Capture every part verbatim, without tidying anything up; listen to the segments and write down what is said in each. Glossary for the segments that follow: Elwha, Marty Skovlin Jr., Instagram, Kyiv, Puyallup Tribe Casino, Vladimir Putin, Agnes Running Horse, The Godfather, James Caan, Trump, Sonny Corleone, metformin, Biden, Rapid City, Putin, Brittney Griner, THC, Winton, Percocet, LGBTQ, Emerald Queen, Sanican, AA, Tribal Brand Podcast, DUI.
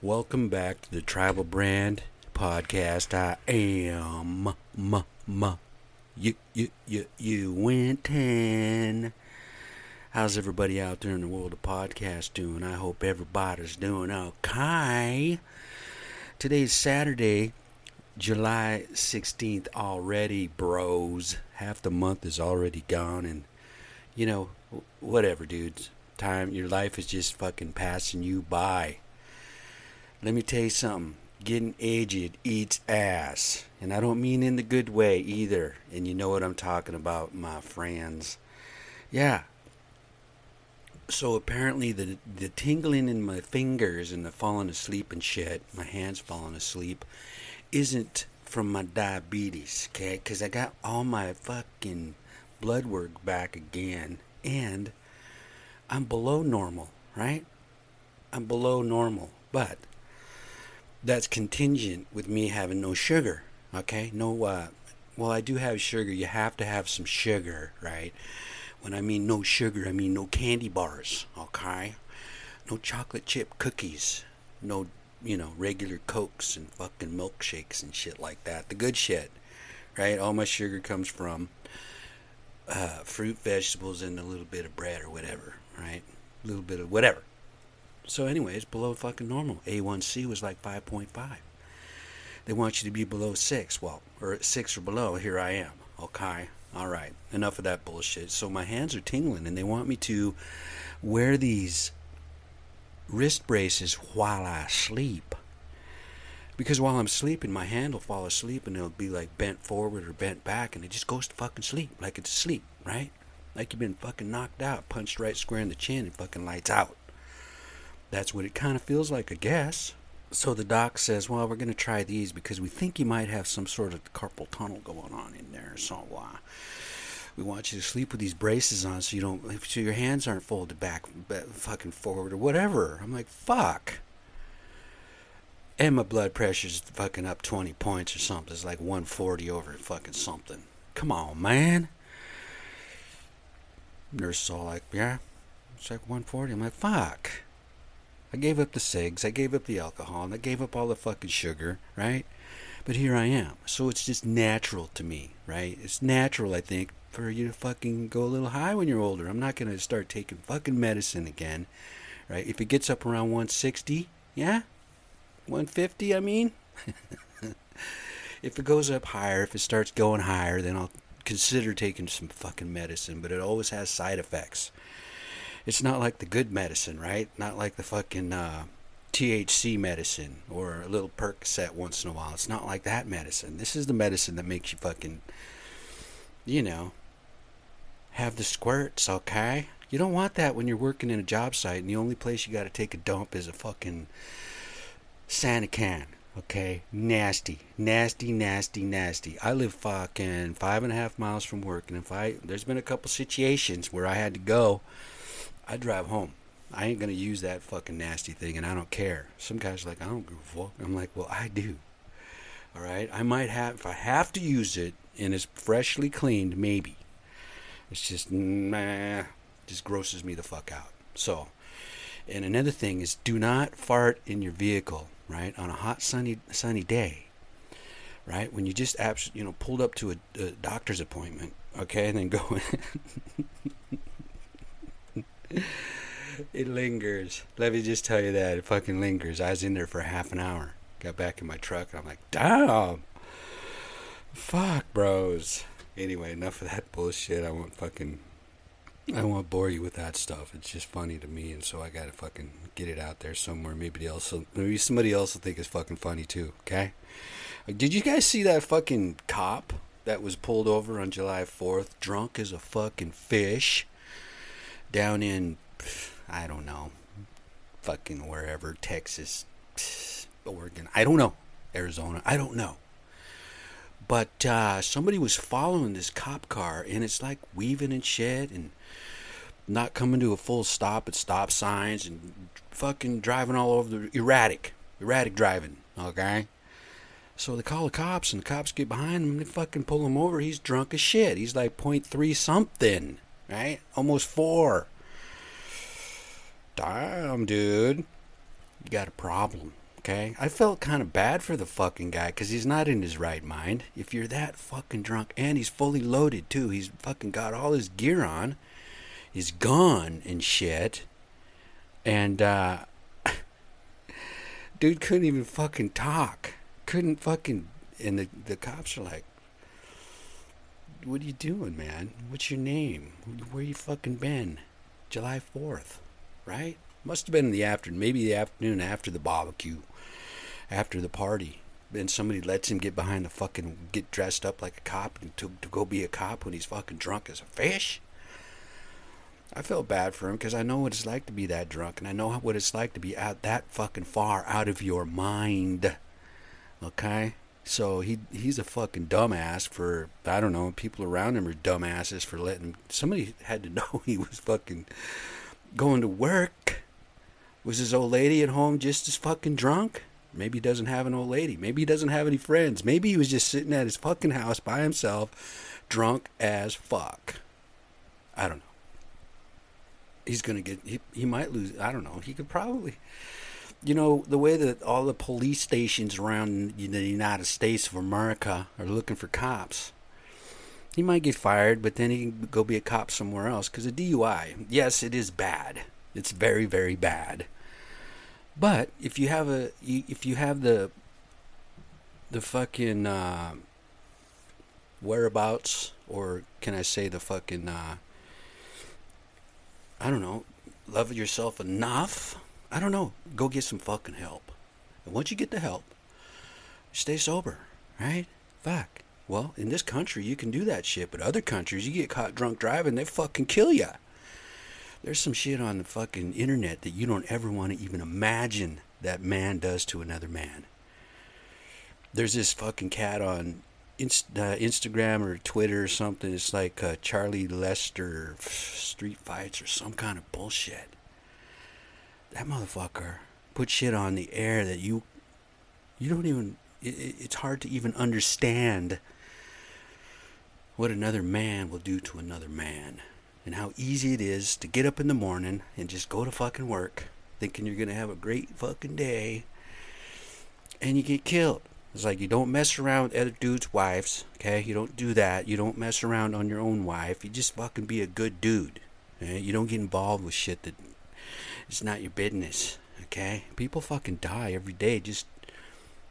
Welcome back to the Tribal Brand Podcast. I am m m you you you you Winton. How's everybody out there in the world of podcast doing? I hope everybody's doing okay. Today's Saturday, July sixteenth already, bros. Half the month is already gone, and you know, whatever, dudes. Time, your life is just fucking passing you by. Let me tell you something, getting aged eats ass, and I don't mean in the good way either, and you know what I'm talking about, my friends. Yeah, so apparently the the tingling in my fingers and the falling asleep and shit, my hands falling asleep, isn't from my diabetes, okay, because I got all my fucking blood work back again, and I'm below normal, right? I'm below normal, but that's contingent with me having no sugar, okay? No, uh, well, I do have sugar. You have to have some sugar, right? When I mean no sugar, I mean no candy bars, okay? No chocolate chip cookies. No, you know, regular Cokes and fucking milkshakes and shit like that. The good shit, right? All my sugar comes from uh, fruit, vegetables, and a little bit of bread or whatever, right? A little bit of whatever. So anyways, below fucking normal. A one C was like five point five. They want you to be below six. Well, or six or below. Here I am. Okay. All right. Enough of that bullshit. So my hands are tingling, and they want me to wear these wrist braces while I sleep. Because while I'm sleeping, my hand will fall asleep, and it'll be like bent forward or bent back, and it just goes to fucking sleep. Like it's asleep, right? Like you've been fucking knocked out, punched right square in the chin, and fucking lights out. That's what it kind of feels like, I guess. So the doc says, well, we're going to try these because we think you might have some sort of carpal tunnel going on in there. So uh, we want you to sleep with these braces on so you don't, so your hands aren't folded back, back fucking forward or whatever. I'm like, fuck. And my blood pressure's fucking up twenty points or something. It's like one forty over fucking something. Come on, man. Nurse's all like, yeah, it's like one forty. I'm like, fuck. I gave up the cigs, I gave up the alcohol, and I gave up all the fucking sugar, right? But here I am. So it's just natural to me, right? It's natural, I think, for you to fucking go a little high when you're older. I'm not going to start taking fucking medicine again, right? If it gets up around one sixty, yeah? one fifty, I mean? If it goes up higher, if it starts going higher, then I'll consider taking some fucking medicine, but it always has side effects. It's not like the good medicine, right? Not like the fucking uh, T H C medicine or a little Percocet once in a while. It's not like that medicine. This is the medicine that makes you fucking, you know, have the squirts, okay? You don't want that when you're working in a job site and the only place you got to take a dump is a fucking Sanican, okay? Nasty, nasty, nasty, nasty. I live fucking five and a half miles from work, and if I, there's been a couple situations where I had to go. I drive home. I ain't going to use that fucking nasty thing, and I don't care. Some guys are like, I don't give a fuck. I'm like, well, I do. All right? I might have, if I have to use it, and it's freshly cleaned, maybe. It's just, nah, just grosses me the fuck out. So, and another thing is, do not fart in your vehicle, right? On a hot, sunny, sunny day, right? When you just, abs- you know, pulled up to a, a doctor's appointment, okay, and then go in. It lingers. Let me just tell you that. It fucking lingers. I was in there for half an hour. Got back in my truck, and I'm like, damn. Fuck, bros. Anyway, enough of that bullshit. I won't fucking... I won't bore you with that stuff. It's just funny to me, and so I gotta fucking get it out there somewhere. Maybe else, maybe somebody else will think it's fucking funny, too, okay? Did you guys see that fucking cop that was pulled over on July fourth? Drunk as a fucking fish. Down in, I don't know, fucking wherever, Texas, Oregon, I don't know, Arizona, I don't know. But uh, somebody was following this cop car, and it's like weaving and shit, and not coming to a full stop at stop signs, and fucking driving all over the, erratic, erratic driving, okay? So they call the cops, and the cops get behind him, and they fucking pull him over. He's drunk as shit. He's like point three something. Right? Almost four. Damn, dude. You got a problem. Okay? I felt kind of bad for the fucking guy because he's not in his right mind. If you're that fucking drunk, and he's fully loaded too, he's fucking got all his gear on, his gun and shit, and uh, dude couldn't even fucking talk. Couldn't fucking, and the, the cops are like, what are you doing, man? What's your name? Where you fucking been? July fourth, right? Must have been in the afternoon, maybe the afternoon after the barbecue, after the party. Then somebody lets him get behind the fucking, get dressed up like a cop and to, to go be a cop when he's fucking drunk as a fish. I felt bad for him because I know what it's like to be that drunk, and I know what it's like to be out that fucking far out of your mind. Okay? So he he's a fucking dumbass for, I don't know, people around him are dumbasses for letting, somebody had to know he was fucking going to work. Was his old lady at home just as fucking drunk? Maybe he doesn't have an old lady. Maybe he doesn't have any friends. Maybe he was just sitting at his fucking house by himself, drunk as fuck. I don't know. He's going to get, he, he might lose, I don't know, he could probably... You know, the way that all the police stations around the United States of America are looking for cops, he might get fired, but then he can go be a cop somewhere else. Because a D U I, yes, it is bad. It's very, very bad. But if you have a, if you have the, the fucking uh, whereabouts, or can I say the fucking, uh, I don't know, love yourself enough. I don't know. Go get some fucking help. And once you get the help, stay sober, right? Fuck. Well, in this country, you can do that shit. But other countries, you get caught drunk driving, they fucking kill ya. There's some shit on the fucking internet that you don't ever want to even imagine that man does to another man. There's this fucking cat on Inst- uh, Instagram or Twitter or something. It's like uh, Charlie Lester street fights or some kind of bullshit. That motherfucker put shit on the air that you, you don't even, it, it's hard to even understand what another man will do to another man. And how easy it is to get up in the morning and just go to fucking work, thinking you're going to have a great fucking day. And you get killed. It's like, you don't mess around with other dudes' wives, okay? You don't do that. You don't mess around on your own wife. You just fucking be a good dude. Okay? You don't get involved with shit that... It's not your business, okay? People fucking die every day. Just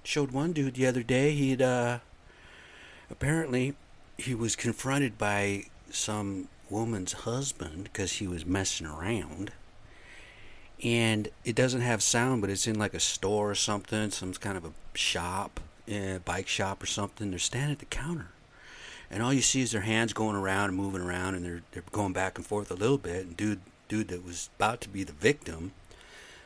showed one dude the other day. He'd, uh... Apparently, he was confronted by some woman's husband because he was messing around. And it doesn't have sound, but it's in like a store or something. Some kind of a shop, a bike shop or something. They're standing at the counter. And all you see is their hands going around and moving around. And they're, they're going back and forth a little bit. And dude... dude that was about to be the victim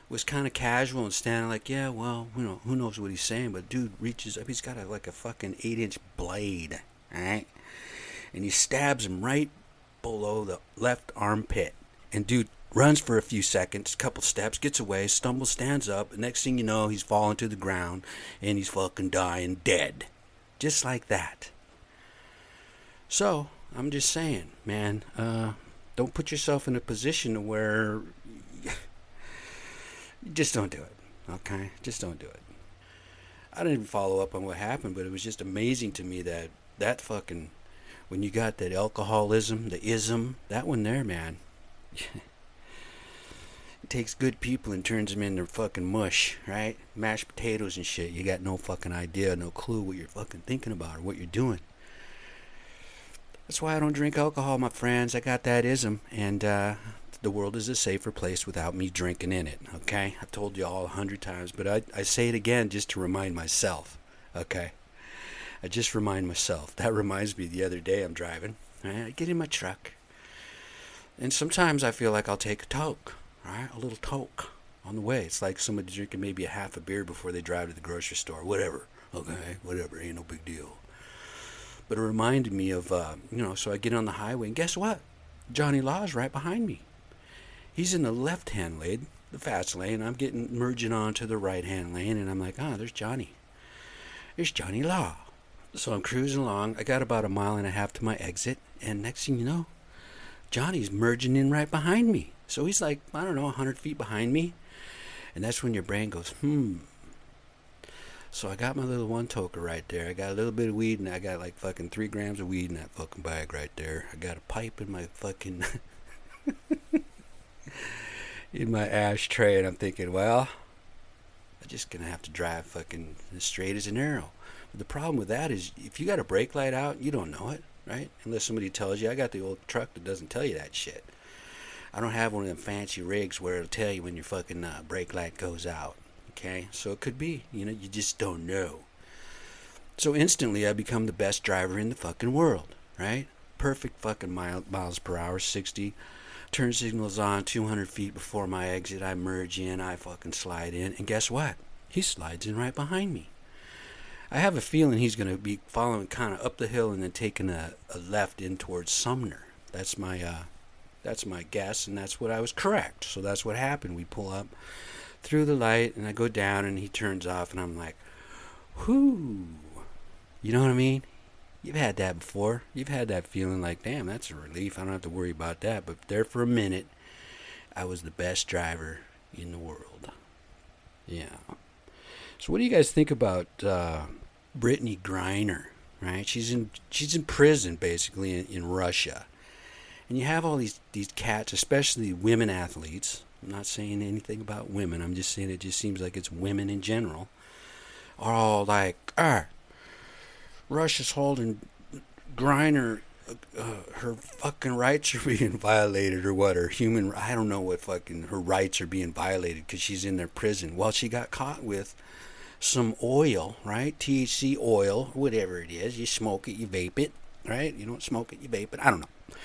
was kind of casual and standing like, yeah, well, you know, who knows what he's saying, but dude reaches up, he's got a, like a fucking eight inch blade, alright, and he stabs him right below the left armpit, and dude runs for a few seconds, couple steps, gets away, stumbles, stands up, and next thing you know, he's falling to the ground, and he's fucking dying dead, just like that. So, I'm just saying, man, uh, don't put yourself in a position where you just don't do it, okay? Just don't do it. I didn't even follow up on what happened, but it was just amazing to me that that fucking, when you got that alcoholism, the ism, that one there, man. It takes good people and turns them into fucking mush, right? Mashed potatoes and shit. You got no fucking idea, no clue what you're fucking thinking about or what you're doing. That's why I don't drink alcohol, my friends. I got that ism, and uh, the world is a safer place without me drinking in it, okay? I've told you all a hundred times, but I, I say it again just to remind myself, okay? I just remind myself. That reminds me the other day I'm driving. Right? I get in my truck, and sometimes I feel like I'll take a toke, right? A little toke on the way. It's like somebody drinking maybe a half a beer before they drive to the grocery store. Whatever, okay? Whatever, ain't no big deal. But it reminded me of, uh, you know, so I get on the highway, and guess what? Johnny Law's right behind me. He's in the left-hand lane, the fast lane. I'm getting, merging onto the right-hand lane, and I'm like, ah, oh, there's Johnny. There's Johnny Law. So I'm cruising along. I got about a mile and a half to my exit, and next thing you know, Johnny's merging in right behind me. So he's like, I don't know, one hundred feet behind me. And that's when your brain goes, hmm, So I got my little one toker right there. I got a little bit of weed, and I got like fucking three grams of weed in that fucking bag right there. I got a pipe in my fucking in my ashtray, and I'm thinking, well, I'm just gonna have to drive fucking as straight as an arrow. But the problem with that is, if you got a brake light out, you don't know it, right? Unless somebody tells you. I got the old truck that doesn't tell you that shit. I don't have one of them fancy rigs where it'll tell you when your fucking uh, brake light goes out. Okay, so it could be, you know, you just don't know. So instantly I become the best driver in the fucking world, right? Perfect fucking mile, miles per hour, sixty. Turn signals on, two hundred feet before my exit. I merge in, I fucking slide in. And guess what? He slides in right behind me. I have a feeling he's going to be following kind of up the hill and then taking a, a left in towards Sumner. That's my, uh, that's my guess, and that's what I was correct. So that's what happened. We pull up through the light, and I go down, and he turns off, and I'm like, whoo, you know what I mean? You've had that before. You've had that feeling like, damn, that's a relief. I don't have to worry about that. But there for a minute, I was the best driver in the world. Yeah. So what do you guys think about uh, Brittney Griner, right? She's in she's in prison, basically, in, in Russia. And you have all these, these cats, especially women athletes. I'm not saying anything about women. I'm just saying it just seems like it's women in general are all like, ah, Russia's holding Griner. Uh, her fucking rights are being violated, or what? Her human, I don't know what fucking her rights are being violated because she's in their prison. Well, she got caught with some oil, right? T H C oil, whatever it is. You smoke it, you vape it, right? You don't smoke it, you vape it. I don't know.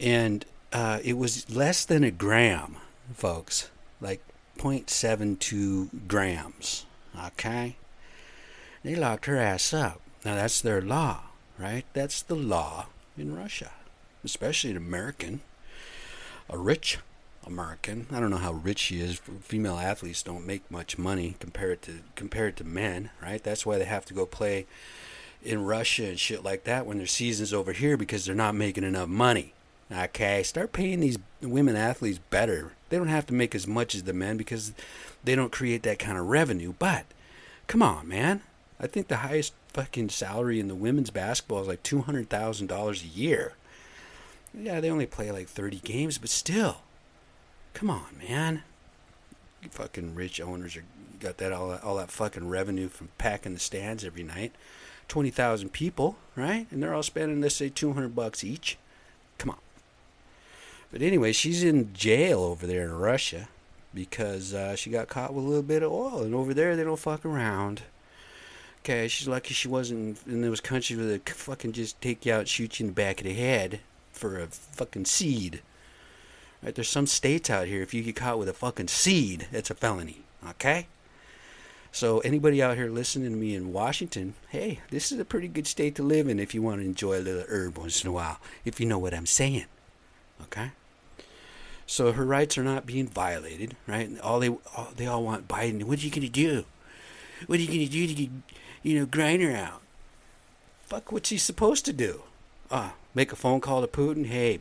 And uh, it was less than a gram. Folks, like zero point seven two grams, okay? They locked her ass up. Now, that's their law, right? That's the law in Russia, especially an American, a rich American. I don't know how rich she is. Female athletes don't make much money compared to compared to men, right? That's why they have to go play in Russia and shit like that when their season's over here, because they're not making enough money. Okay, start paying these women athletes better. They don't have to make as much as the men because they don't create that kind of revenue. But, come on, man. I think the highest fucking salary in the women's basketball is like two hundred thousand dollars a year. Yeah, they only play like thirty games, but still. Come on, man. You fucking rich owners are got that all, all that fucking revenue from packing the stands every night. twenty thousand people, right? And they're all spending, let's say, two hundred bucks each. Come on. But anyway, she's in jail over there in Russia because uh, she got caught with a little bit of oil. And over there, they don't fuck around. Okay, she's lucky she wasn't in those countries where they fucking just take you out and shoot you in the back of the head for a fucking seed. Right? There's some states out here, if you get caught with a fucking seed, it's a felony. Okay? So anybody out here listening to me in Washington, hey, this is a pretty good state to live in if you want to enjoy a little herb once in a while, if you know what I'm saying. Okay? So her rights are not being violated, right? And all they all, they all want Biden. What are you going to do? What are you going to do to get, you know, Griner out? Fuck, what's he supposed to do? Ah, uh, make a phone call to Putin? Hey,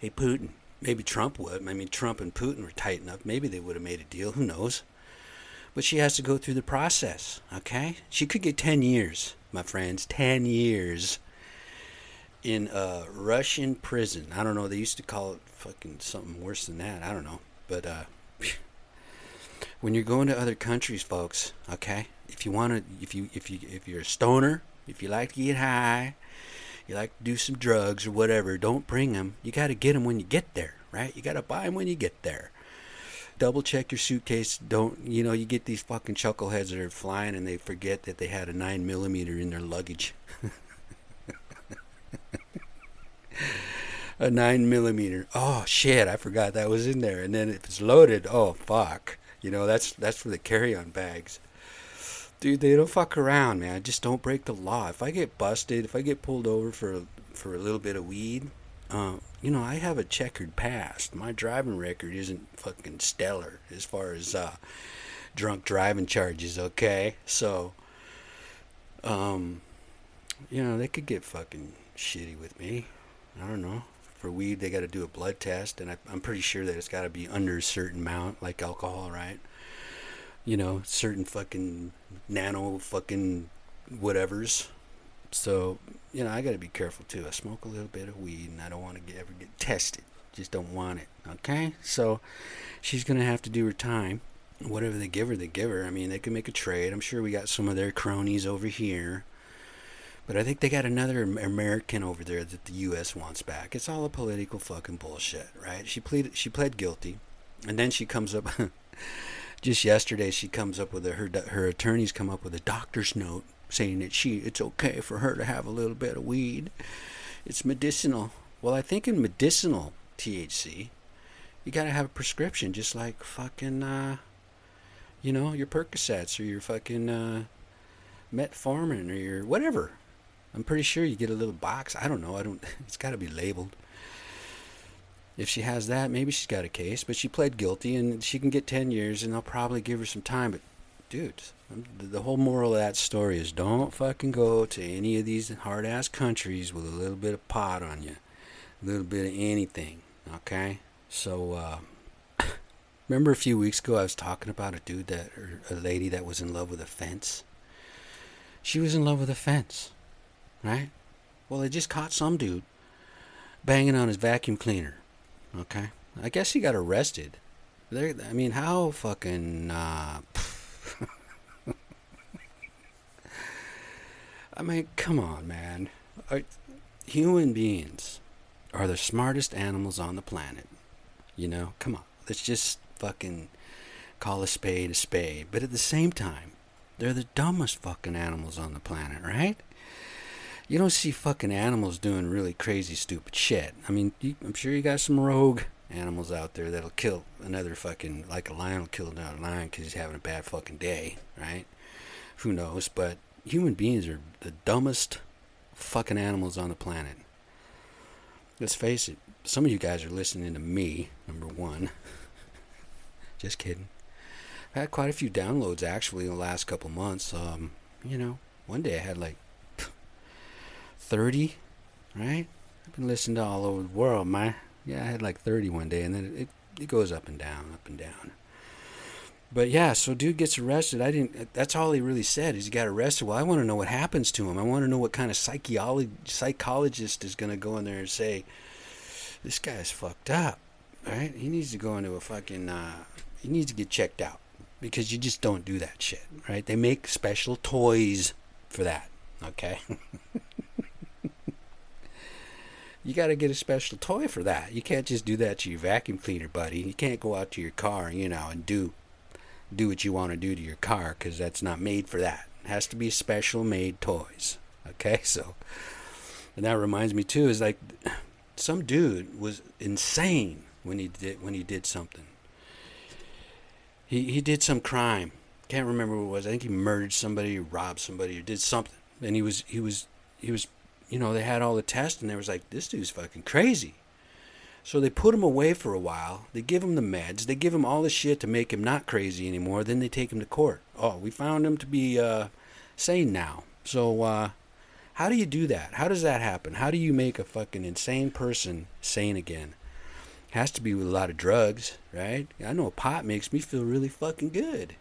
hey, Putin. Maybe Trump would. I mean, Trump and Putin were tight enough. Maybe they would have made a deal. Who knows? But she has to go through the process, okay? She could get ten years, my friends. ten years in a Russian prison. I don't know. They used to call it fucking something worse than that. I don't know. But uh, when you're going to other countries, folks, okay, if you want to, if you if you if you're a stoner, if you like to get high, you like to do some drugs or whatever, don't bring them. You got to get them when you get there, right? You got to buy them when you get there. Double check your suitcase. Don't, you know, you get these fucking chuckleheads that are flying and they forget that they had a nine millimeter in their luggage. A nine millimeter. Oh, shit, I forgot that was in there. And then if it's loaded, oh, fuck. You know, that's that's for the carry-on bags. Dude, they don't fuck around, man. Just don't break the law. If I get busted, if I get pulled over for, for a little bit of weed, uh, you know, I have a checkered past. My driving record isn't fucking stellar as far as uh, drunk driving charges, okay? So, um, you know, they could get fucking shitty with me. I don't know. For weed, they got to do a blood test, and I, I'm pretty sure that it's got to be under a certain amount, like alcohol, right? you know, certain fucking nano fucking whatevers. So, you know, I got to be careful too. I smoke a little bit of weed and I don't want to get, ever get tested. Just don't want it, okay? So she's going to have to do her time. Whatever they give her, they give her. I mean, they could make a trade. I'm sure we got some of their cronies over here. But I think they got another American over there that the U S wants back. It's all a political fucking bullshit, right? She pleaded, she pled guilty. And then she comes up, just yesterday, she comes up with a, her, her attorneys come up with a doctor's note saying that she, it's okay for her to have a little bit of weed. It's medicinal. Well, I think in medicinal T H C, you got to have a prescription, just like fucking, uh, you know, your Percocets or your fucking uh, metformin or your whatever. I'm pretty sure you get a little box. I don't know. I don't. It's got to be labeled. If she has that, maybe she's got a case. But she pled guilty, and she can get ten years, and they'll probably give her some time. But, dude, the whole moral of that story is don't fucking go to any of these hard-ass countries with a little bit of pot on you. A little bit of anything, okay? So, uh... remember a few weeks ago I was talking about a dude that, or a lady that was in love with a fence? She was in love with a fence, right? Well, they just caught some dude banging on his vacuum cleaner, okay? I guess he got arrested. They're, I mean, how fucking, uh... I mean, come on, man. Are, human beings are the smartest animals on the planet, you know? Come on, let's just fucking call a spade a spade. But at the same time, they're the dumbest fucking animals on the planet, right? You don't see fucking animals doing really crazy stupid shit. I mean, you, I'm sure you got some rogue animals out there that'll kill another fucking, like a lion will kill another lion because he's having a bad fucking day, right? Who knows? But human beings are the dumbest fucking animals on the planet. Let's face it, some of you guys are listening to me, number one. Just kidding. I had quite a few downloads, actually, in the last couple months. Um, you know, one day I had like thirty, right? I've been listening to all over the world, man. Yeah, I had like thirty one day, and then it, it goes up and down, up and down. But yeah, so dude gets arrested. I didn't. That's all he really said is he got arrested. Well, I want to know what happens to him. I want to know what kind of psychology, psychologist is going to go in there and say, this guy's fucked up, right? He needs to go into a fucking... Uh, he needs to get checked out. Because you just don't do that shit, right? They make special toys for that, okay? You got to get a special toy for that. You can't just do that to your vacuum cleaner, buddy. You can't go out to your car, you know, and do do what you want to do to your car. Because that's not made for that. It has to be special made toys, okay? So, and that reminds me, too, is like... some dude was insane when he did when he did something. He he did some crime. Can't remember what it was. I think he murdered somebody, or robbed somebody, or did something. And he was he was he was you know, they had all the tests and they was like, this dude's fucking crazy. So they put him away for a while. They give him the meds. They give him all the shit to make him not crazy anymore. Then they take him to court. Oh, we found him to be uh, sane now. So uh, how do you do that? How does that happen? How do you make a fucking insane person sane again? It has to be with a lot of drugs, right? I know pot makes me feel really fucking good.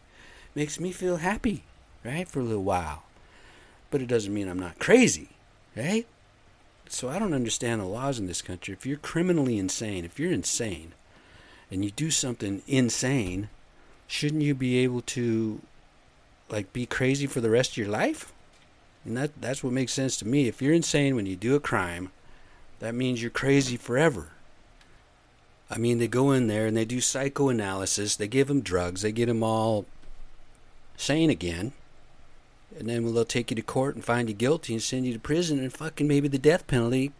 Makes me feel happy, right? For a little while. But it doesn't mean I'm not crazy, right? So I don't understand the laws in this country. If you're criminally insane, if you're insane, and you do something insane, shouldn't you be able to, like, be crazy for the rest of your life? And that that's what makes sense to me. If you're insane when you do a crime, that means you're crazy forever. I mean, they go in there and they do psychoanalysis. They give them drugs. They get them all sane again. And then they'll take you to court and find you guilty and send you to prison and fucking maybe the death penalty.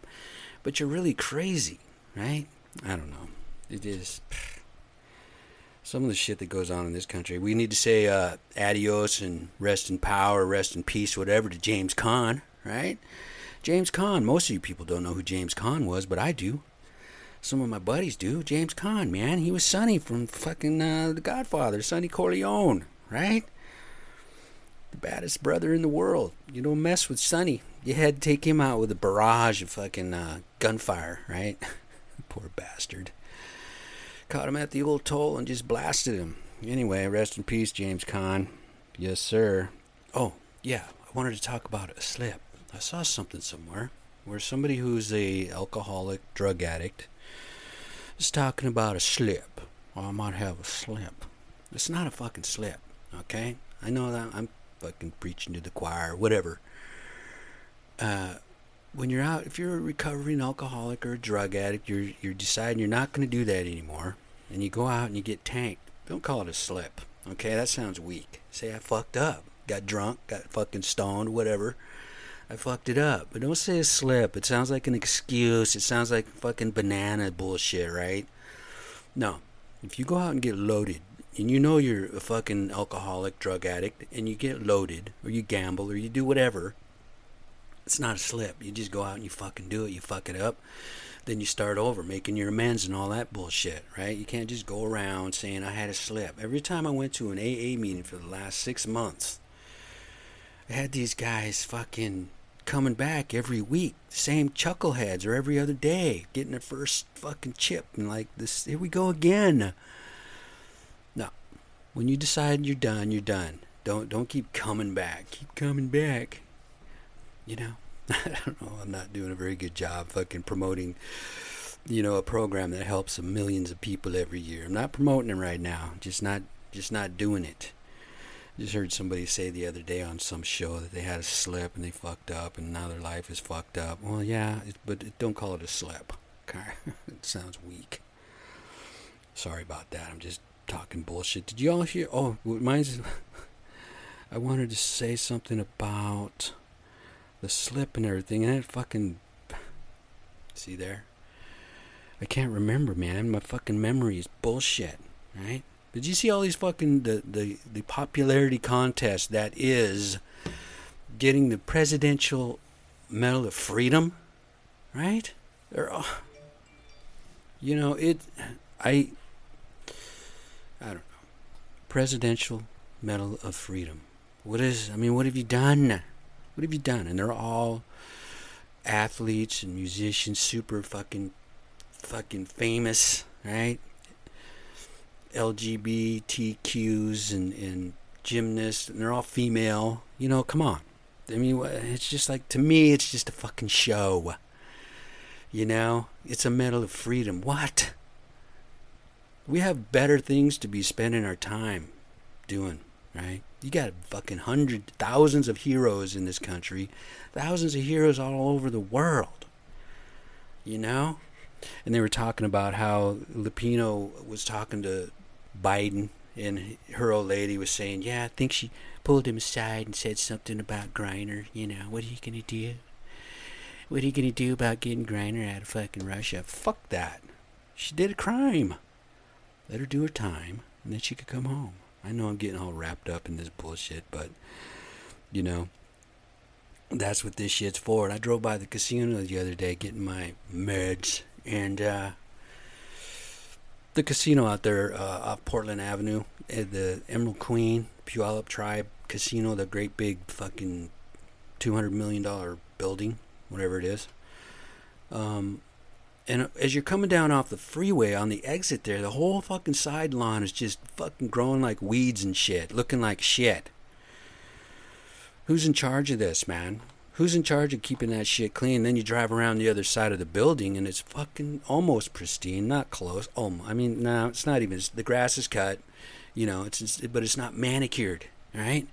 But you're really crazy, right? I don't know. It is... some of the shit that goes on in this country. We need to say uh, adios and rest in power, rest in peace, whatever, to James Caan, right? James Caan. Most of you people don't know who James Caan was, but I do. Some of my buddies do. James Caan, man. He was Sonny from fucking uh, The Godfather, Sonny Corleone, right? The baddest brother in the world. You don't mess with Sonny. You had to take him out with a barrage of fucking uh, gunfire, right? Poor bastard. Caught him at the old toll and just blasted him. anyway, rest in peace, James Caan. Yes, sir. Oh, yeah, I wanted to talk about a slip. I saw something somewhere where somebody who's a alcoholic, drug addict is talking about a slip. Oh, I might have a slip. It's not a fucking slip, okay? I know that I'm fucking preaching to the choir, whatever. Uh, when you're out, if you're a recovering alcoholic or a drug addict, you're you're deciding you're not going to do that anymore, and you go out and you get tanked. Don't call it a slip, okay? That sounds weak. Say I fucked up, got drunk, got fucking stoned, whatever. I fucked it up. But don't say a slip. It sounds like an excuse. It sounds like fucking banana bullshit, right? No. If you go out and get loaded, and you know you're a fucking alcoholic, drug addict, and you get loaded, or you gamble, or you do whatever, it's not a slip. You just go out and you fucking do it. You fuck it up. Then you start over, making your amends and all that bullshit, right? You can't just go around saying, I had a slip. Every time I went to an A A meeting for the last six months, I had these guys fucking coming back every week, same chuckleheads, or every other day, getting their first fucking chip, and like, this, here we go again. No. When you decide you're done, you're done. Don't don't keep coming back. Keep coming back. You know? I don't know, I'm not doing a very good job fucking promoting, you know, a program that helps millions of people every year. I'm not promoting it right now. Just not, just not doing it. I just heard somebody say the other day on some show that they had a slip and they fucked up and now their life is fucked up. Well, yeah, it, but it, don't call it a slip. Okay? It sounds weak. Sorry about that. I'm just talking bullshit. Did you all hear? Oh, mine's... I wanted to say something about... the slip and everything, and that fucking... See there? I can't remember, man. My fucking memory is bullshit, right? Did you see all these fucking... The, the, the popularity contest that is getting the Presidential Medal of Freedom, right? They're all... You know, it... I... I don't know. Presidential Medal of Freedom. What is... I mean, what have you done? What have you done? And they're all athletes and musicians, super fucking, fucking famous, right? L G B T Qs and, and gymnasts, and they're all female. You know, come on. I mean, it's just like, to me, it's just a fucking show. You know? It's a medal of freedom. What? We have better things to be spending our time doing, right? You got fucking hundreds, thousands of heroes in this country. Thousands of heroes all over the world. You know? And they were talking about how Lupino was talking to Biden. And her old lady was saying, yeah, I think she pulled him aside and said something about Griner. You know, what are you going to do? What are you going to do about getting Griner out of fucking Russia? Fuck that. She did a crime. Let her do her time. And then she could come home. I know I'm getting all wrapped up in this bullshit, but, you know, that's what this shit's for. And I drove by the casino the other day getting my meds, and uh, the casino out there uh, off Portland Avenue, the Emerald Queen, Puyallup Tribe Casino, the great big fucking two hundred million dollars building, whatever it is. Um... And as you're coming down off the freeway on the exit there, the whole fucking side lawn is just fucking growing like weeds and shit, looking like shit. Who's in charge of this, man? Who's in charge of keeping that shit clean? Then you drive around the other side of the building and it's fucking almost pristine, not close. Oh, I mean, no, it's not even. It's, the grass is cut, you know, it's, it's but it's not manicured, right?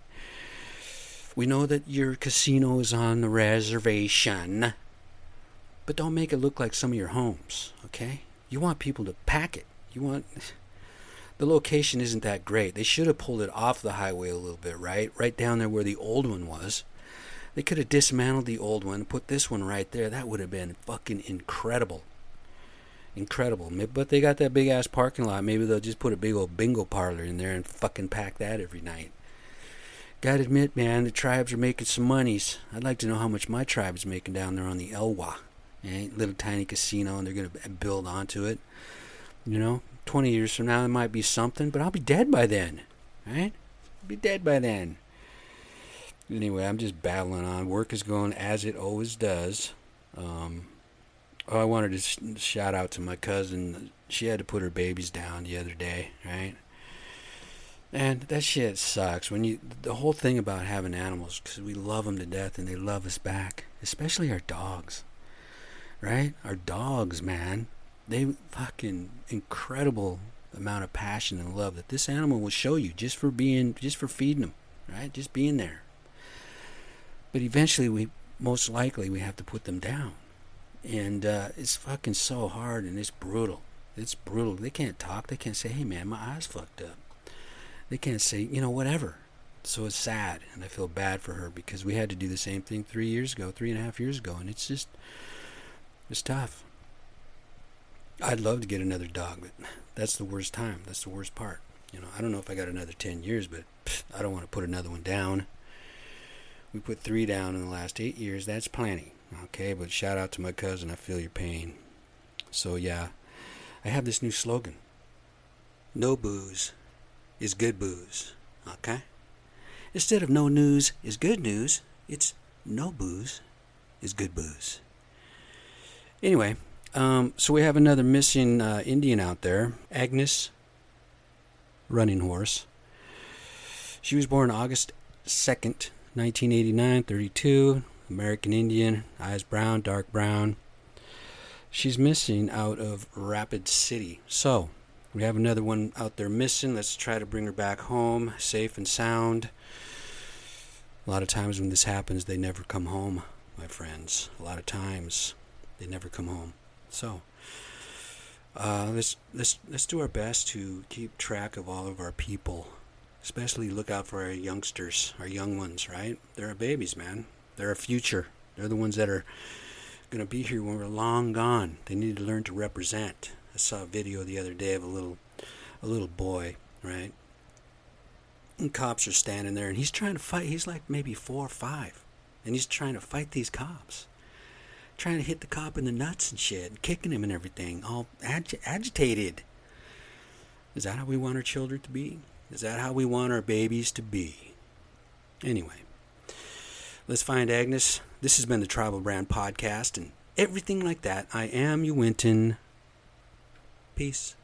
We know that your casino is on the reservation. But don't make it look like some of your homes, okay? You want people to pack it. You want... The location isn't that great. They should have pulled it off the highway a little bit, right? Right down there where the old one was. They could have dismantled the old one and put this one right there. That would have been fucking incredible. Incredible. But they got that big-ass parking lot. Maybe they'll just put a big old bingo parlor in there and fucking pack that every night. Gotta admit, man, the tribes are making some monies. I'd like to know how much my tribe's making down there on the Elwha. Little tiny casino, and they're going to build onto it. You know, twenty years from now, it might be something, but I'll be dead by then, right? I'll be dead by then. Anyway, I'm just babbling on. Work is going as it always does. Um, oh, I wanted to sh- shout out to my cousin. She had to put her babies down the other day, right? And that shit sucks. When you the whole thing about having animals, because we love them to death and they love us back, especially our dogs, right? Our dogs, man, they fucking incredible amount of passion and love that this animal will show you just for being, just for feeding them, right? Just being there. But eventually, we most likely we have to put them down, and uh, it's fucking so hard and it's brutal. It's brutal. They can't talk. They can't say, "Hey, man, my eye's fucked up." They can't say, you know, whatever. So it's sad, and I feel bad for her because we had to do the same thing three years ago, three and a half years ago, and it's just, it's tough. I'd love to get another dog, but that's the worst time. That's the worst part. You know, I don't know if I got another ten years, but pff, I don't want to put another one down. We put three down in the last eight years. That's plenty. Okay, but shout out to my cousin. I feel your pain. So, yeah, I have this new slogan. No booze is good booze, okay? Instead of no news is good news, it's no booze is good booze. Anyway, um, so we have another missing uh, Indian out there, Agnes Running Horse. She was born August second, nineteen eighty-nine, thirty-two, American Indian, eyes brown, dark brown. She's missing out of Rapid City, so we have another one out there missing. Let's try to bring her back home, safe and sound. A lot of times when this happens, they never come home, my friends. A lot of times, they never come home. So, uh, let's let's let's do our best to keep track of all of our people. Especially look out for our youngsters, our young ones, right? They're our babies, man. They're our future. They're the ones that are going to be here when we're long gone. They need to learn to represent. I saw a video the other day of a little a little boy, right? And cops are standing there, and he's trying to fight. He's like maybe four or five, and he's trying to fight these cops. Trying to hit the cop in the nuts and shit, kicking him and everything, all ag- agitated. Is that how we want our children to be? Is that how we want our babies to be? Anyway, let's find Agnes. This has been the Tribal Brand Podcast and everything like that. I am you, Winton. Peace.